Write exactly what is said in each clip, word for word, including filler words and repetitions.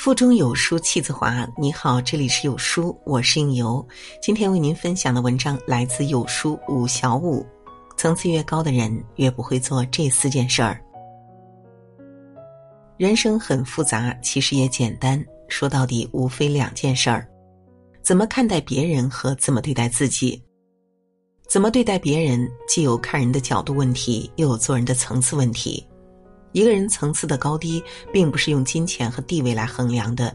腹中有书气自华。你好，这里是有书，我是应由。今天为您分享的文章来自有书五小五，层次越高的人越不会做这四件事儿。人生很复杂，其实也简单，说到底无非两件事儿：怎么看待别人和怎么对待自己。怎么对待别人，既有看人的角度问题，又有做人的层次问题。一个人层次的高低并不是用金钱和地位来衡量的，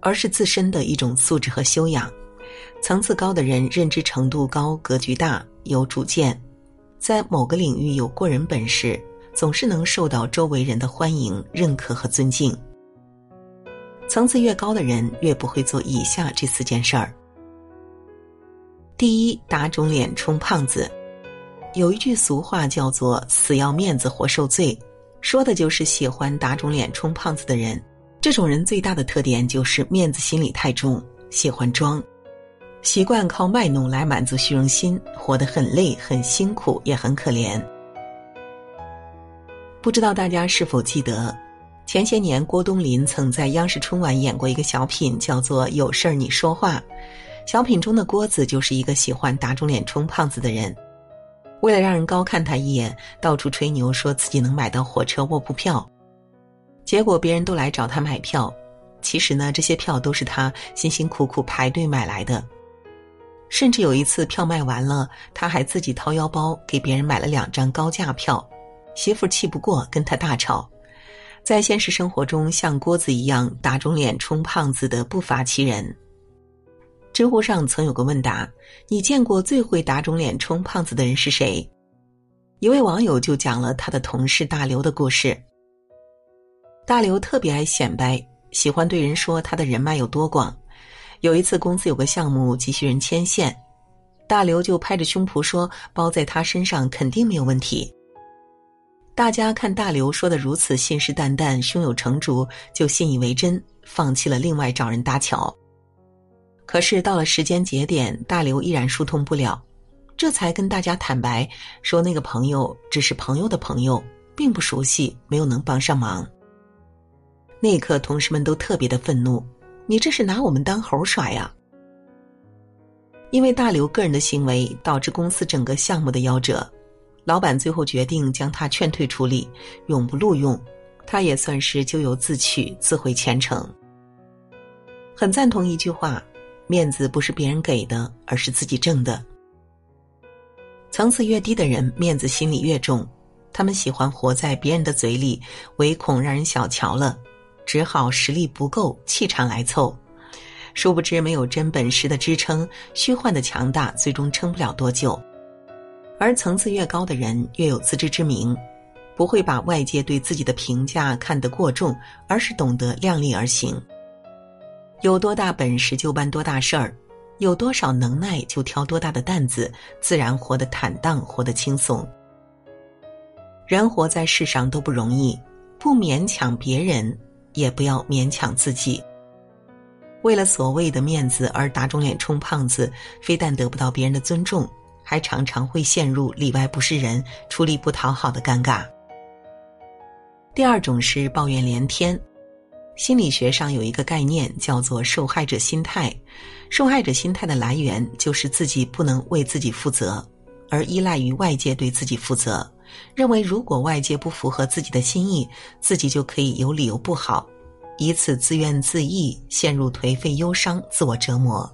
而是自身的一种素质和修养。层次高的人认知程度高，格局大，有主见，在某个领域有过人本事，总是能受到周围人的欢迎、认可和尊敬。层次越高的人越不会做以下这四件事儿。第一，打肿脸充胖子。有一句俗话叫做死要面子活受罪，说的就是喜欢打肿脸充胖子的人。这种人最大的特点就是面子心理太重，喜欢装，习惯靠卖弄来满足虚荣心，活得很累很辛苦也很可怜。不知道大家是否记得，前些年郭冬临曾在央视春晚演过一个小品，叫做有事儿你说话。小品中的郭子就是一个喜欢打肿脸充胖子的人，为了让人高看他一眼，到处吹牛说自己能买到火车卧铺票，结果别人都来找他买票。其实呢，这些票都是他辛辛苦苦排队买来的，甚至有一次票卖完了，他还自己掏腰包给别人买了两张高价票。媳妇气不过，跟他大吵。在现实生活中，像郭子一样打肿脸充胖子的不乏其人。知乎上曾有个问答，你见过最会打肿脸充胖子的人是谁？一位网友就讲了他的同事大刘的故事。大刘特别爱显摆，喜欢对人说他的人脉有多广。有一次公司有个项目急需人牵线，大刘就拍着胸脯说包在他身上肯定没有问题。大家看大刘说的如此信誓旦旦、胸有成竹，就信以为真，放弃了另外找人搭桥。可是到了时间节点，大刘依然疏通不了，这才跟大家坦白说那个朋友只是朋友的朋友，并不熟悉，没有能帮上忙。那一刻同事们都特别的愤怒，你这是拿我们当猴耍呀。因为大刘个人的行为导致公司整个项目的夭折，老板最后决定将他劝退处理，永不录用，他也算是咎由自取，自毁前程。很赞同一句话，面子不是别人给的，而是自己挣的。层次越低的人，面子心理越重，他们喜欢活在别人的嘴里，唯恐让人小瞧了，只好实力不够，气场来凑。殊不知没有真本事的支撑，虚幻的强大最终撑不了多久。而层次越高的人越有自知之明，不会把外界对自己的评价看得过重，而是懂得量力而行。有多大本事就办多大事儿，有多少能耐就挑多大的担子，自然活得坦荡，活得轻松。人活在世上都不容易，不勉强别人，也不要勉强自己。为了所谓的面子而打肿脸充胖子，非但得不到别人的尊重，还常常会陷入里外不是人、出力不讨好的尴尬。第二种是抱怨连天。心理学上有一个概念叫做受害者心态，受害者心态的来源就是自己不能为自己负责，而依赖于外界对自己负责，认为如果外界不符合自己的心意，自己就可以有理由不好，以此自怨自艾，陷入颓废忧伤，自我折磨。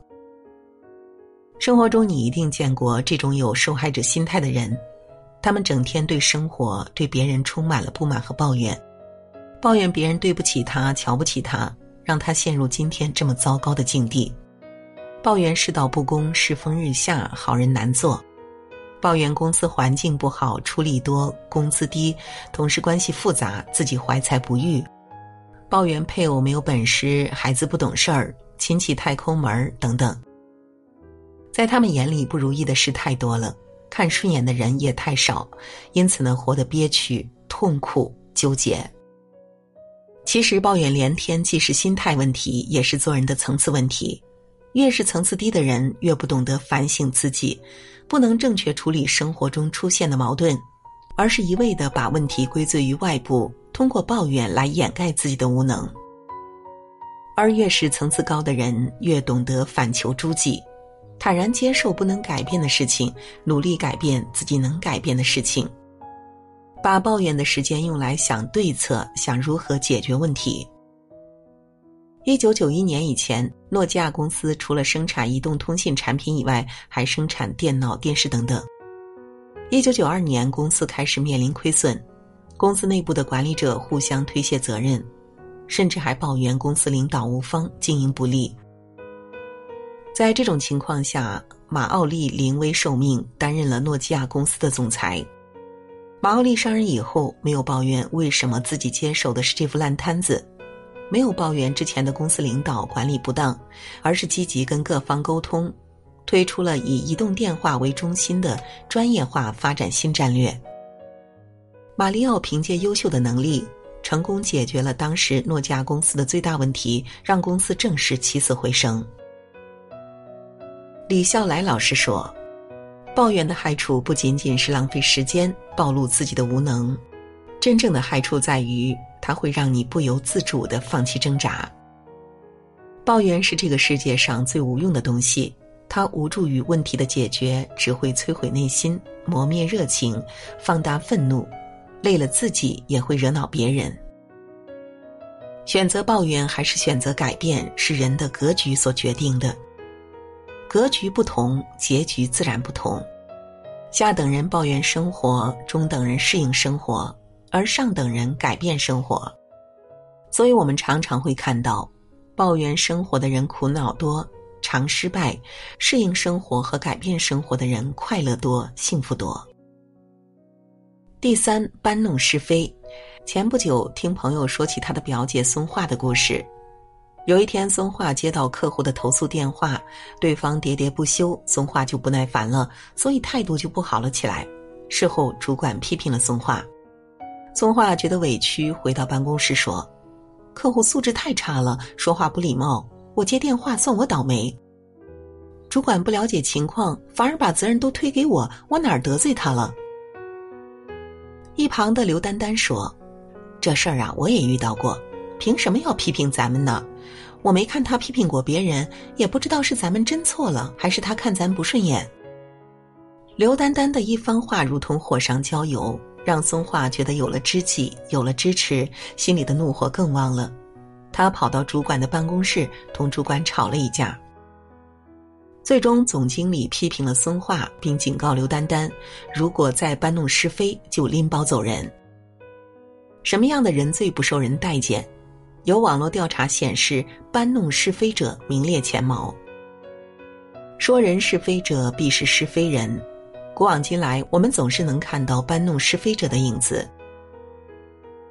生活中你一定见过这种有受害者心态的人，他们整天对生活、对别人充满了不满和抱怨，抱怨别人对不起他、瞧不起他，让他陷入今天这么糟糕的境地。抱怨世道不公、世风日下、好人难做，抱怨公司环境不好、出力多、工资低、同事关系复杂、自己怀才不遇，抱怨配偶没有本事、孩子不懂事儿、亲戚太抠门等等。在他们眼里，不如意的事太多了，看顺眼的人也太少，因此呢，活得憋屈、痛苦、纠结。其实抱怨连天既是心态问题，也是做人的层次问题。越是层次低的人，越不懂得反省自己，不能正确处理生活中出现的矛盾，而是一味地把问题归罪于外部，通过抱怨来掩盖自己的无能。而越是层次高的人，越懂得反求诸己，坦然接受不能改变的事情，努力改变自己能改变的事情，把抱怨的时间用来想对策，想如何解决问题。一九九一年以前，诺基亚公司除了生产移动通信产品以外，还生产电脑、电视等等。一九九二年，公司开始面临亏损，公司内部的管理者互相推卸责任，甚至还抱怨公司领导无方，经营不力。在这种情况下，马奥利临危受命，担任了诺基亚公司的总裁。马奥利上任以后，没有抱怨为什么自己接手的是这副烂摊子，没有抱怨之前的公司领导管理不当，而是积极跟各方沟通，推出了以移动电话为中心的专业化发展新战略。马里奥凭借优秀的能力，成功解决了当时诺基亚公司的最大问题，让公司正式起死回生。李笑来老师说，抱怨的害处不仅仅是浪费时间，暴露自己的无能，真正的害处在于它会让你不由自主地放弃挣扎。抱怨是这个世界上最无用的东西，它无助于问题的解决，只会摧毁内心，磨灭热情，放大愤怒，累了自己也会惹恼别人。选择抱怨还是选择改变，是人的格局所决定的，格局不同，结局自然不同。下等人抱怨生活，中等人适应生活，而上等人改变生活。所以我们常常会看到，抱怨生活的人苦恼多，常失败，适应生活和改变生活的人快乐多，幸福多。第三，搬弄是非。前不久听朋友说起他的表姐松化的故事。有一天，松化接到客户的投诉电话，对方喋喋不休，松化就不耐烦了，所以态度就不好了起来。事后主管批评了松化，松化觉得委屈，回到办公室说，客户素质太差了，说话不礼貌，我接电话算我倒霉。主管不了解情况，反而把责任都推给我，我哪儿得罪他了？一旁的刘丹丹说，这事儿啊，我也遇到过，凭什么要批评咱们呢？我没看他批评过别人，也不知道是咱们真错了，还是他看咱不顺眼。刘丹丹的一番话如同火上浇油，让松化觉得有了知己，有了支持，心里的怒火更旺了。他跑到主管的办公室，同主管吵了一架。最终，总经理批评了松化，并警告刘丹丹，如果再搬弄是非，就拎包走人。什么样的人最不受人待见？有网络调查显示，搬弄是非者名列前茅。说人是非者，必是是非人。古往今来，我们总是能看到搬弄是非者的影子。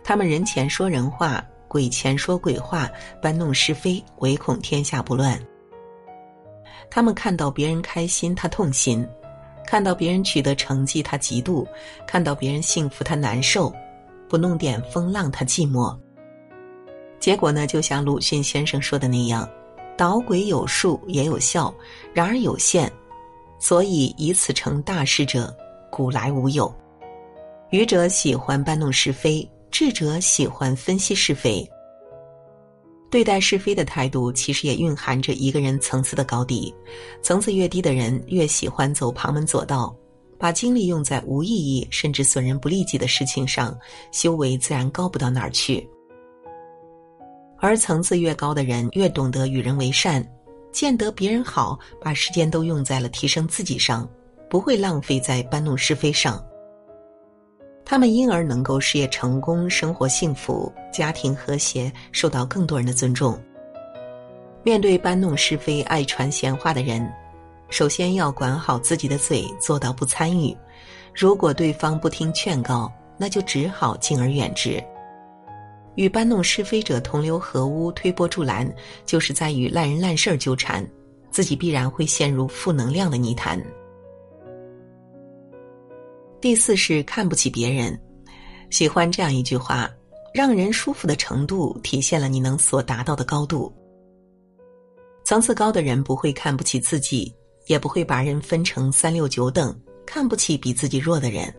他们人前说人话，鬼前说鬼话，搬弄是非，唯恐天下不乱。他们看到别人开心，他痛心；看到别人取得成绩，他嫉妒；看到别人幸福，他难受；不弄点风浪，他寂寞。结果呢，就像鲁迅先生说的那样，捣鬼有数也有效，然而有限，所以以此成大事者，古来无有。愚者喜欢搬弄是非，智者喜欢分析是非。对待是非的态度，其实也蕴含着一个人层次的高低。层次越低的人，越喜欢走旁门左道，把精力用在无意义甚至损人不利己的事情上，修为自然高不到哪儿去。而层次越高的人，越懂得与人为善，见得别人好，把时间都用在了提升自己上，不会浪费在搬弄是非上。他们因而能够事业成功，生活幸福，家庭和谐，受到更多人的尊重。面对搬弄是非、爱传闲话的人，首先要管好自己的嘴，做到不参与。如果对方不听劝告，那就只好敬而远之。与搬弄是非者同流合污，推波助澜，就是在与烂人烂事儿纠缠，自己必然会陷入负能量的泥潭。第四是看不起别人。喜欢这样一句话，让人舒服的程度体现了你能所达到的高度。层次高的人不会看不起自己，也不会把人分成三六九等，看不起比自己弱的人。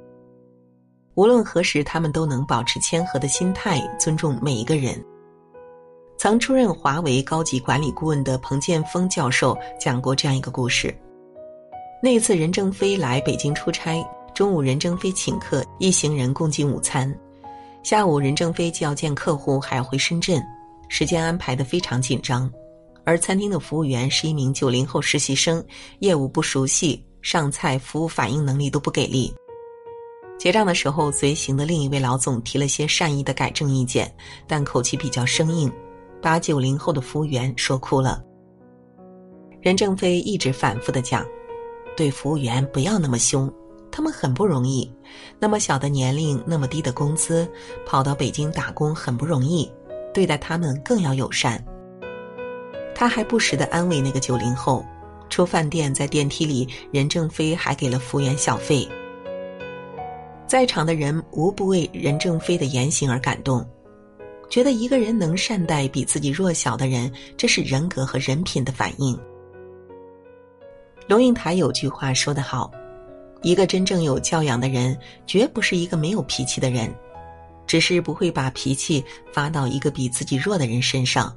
无论何时，他们都能保持谦和的心态，尊重每一个人。曾出任华为高级管理顾问的彭建锋教授讲过这样一个故事。那次任正非来北京出差，中午任正非请客，一行人共进午餐。下午任正非既要见客户还要回深圳，时间安排得非常紧张。而餐厅的服务员是一名九零后实习生，业务不熟悉，上菜服务反应能力都不给力。结账的时候，随行的另一位老总提了些善意的改正意见，但口气比较生硬，把九零后的服务员说哭了。任正非一直反复地讲，对服务员不要那么凶，他们很不容易，那么小的年龄，那么低的工资，跑到北京打工很不容易，对待他们更要友善。他还不时地安慰那个九零后，出饭店在电梯里，任正非还给了服务员小费。在场的人无不为任正非的言行而感动，觉得一个人能善待比自己弱小的人，这是人格和人品的反映。龙应台有句话说得好，一个真正有教养的人，绝不是一个没有脾气的人，只是不会把脾气发到一个比自己弱的人身上。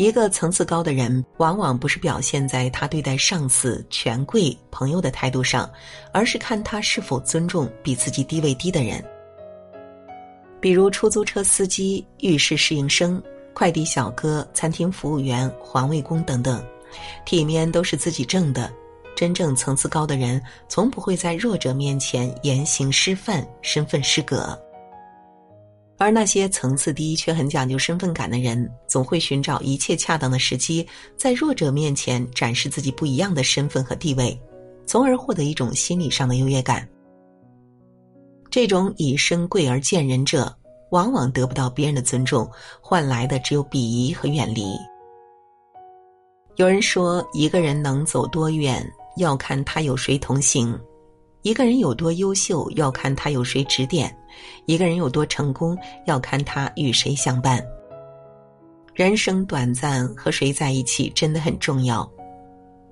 一个层次高的人，往往不是表现在他对待上司、权贵、朋友的态度上，而是看他是否尊重比自己地位低的人。比如出租车司机、浴室侍应生、快递小哥、餐厅服务员、环卫工等等，体面都是自己挣的。真正层次高的人，从不会在弱者面前言行失范、身份失格。而那些层次低却很讲究身份感的人，总会寻找一切恰当的时机，在弱者面前展示自己不一样的身份和地位，从而获得一种心理上的优越感。这种以身贵而贱人者，往往得不到别人的尊重，换来的只有鄙夷和远离。有人说，一个人能走多远，要看他有谁同行。一个人有多优秀，要看他有谁指点；一个人有多成功，要看他与谁相伴。人生短暂，和谁在一起真的很重要。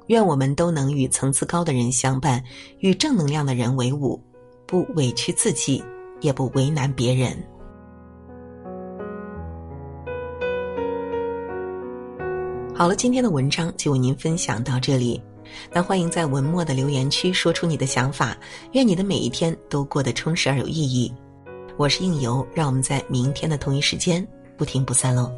愿我们都能与层次高的人相伴，与正能量的人为伍，不委屈自己，也不为难别人。好了，今天的文章就为您分享到这里。那欢迎在文末的留言区说出你的想法，愿你的每一天都过得充实而有意义。我是应由，让我们在明天的同一时间不听不散喽。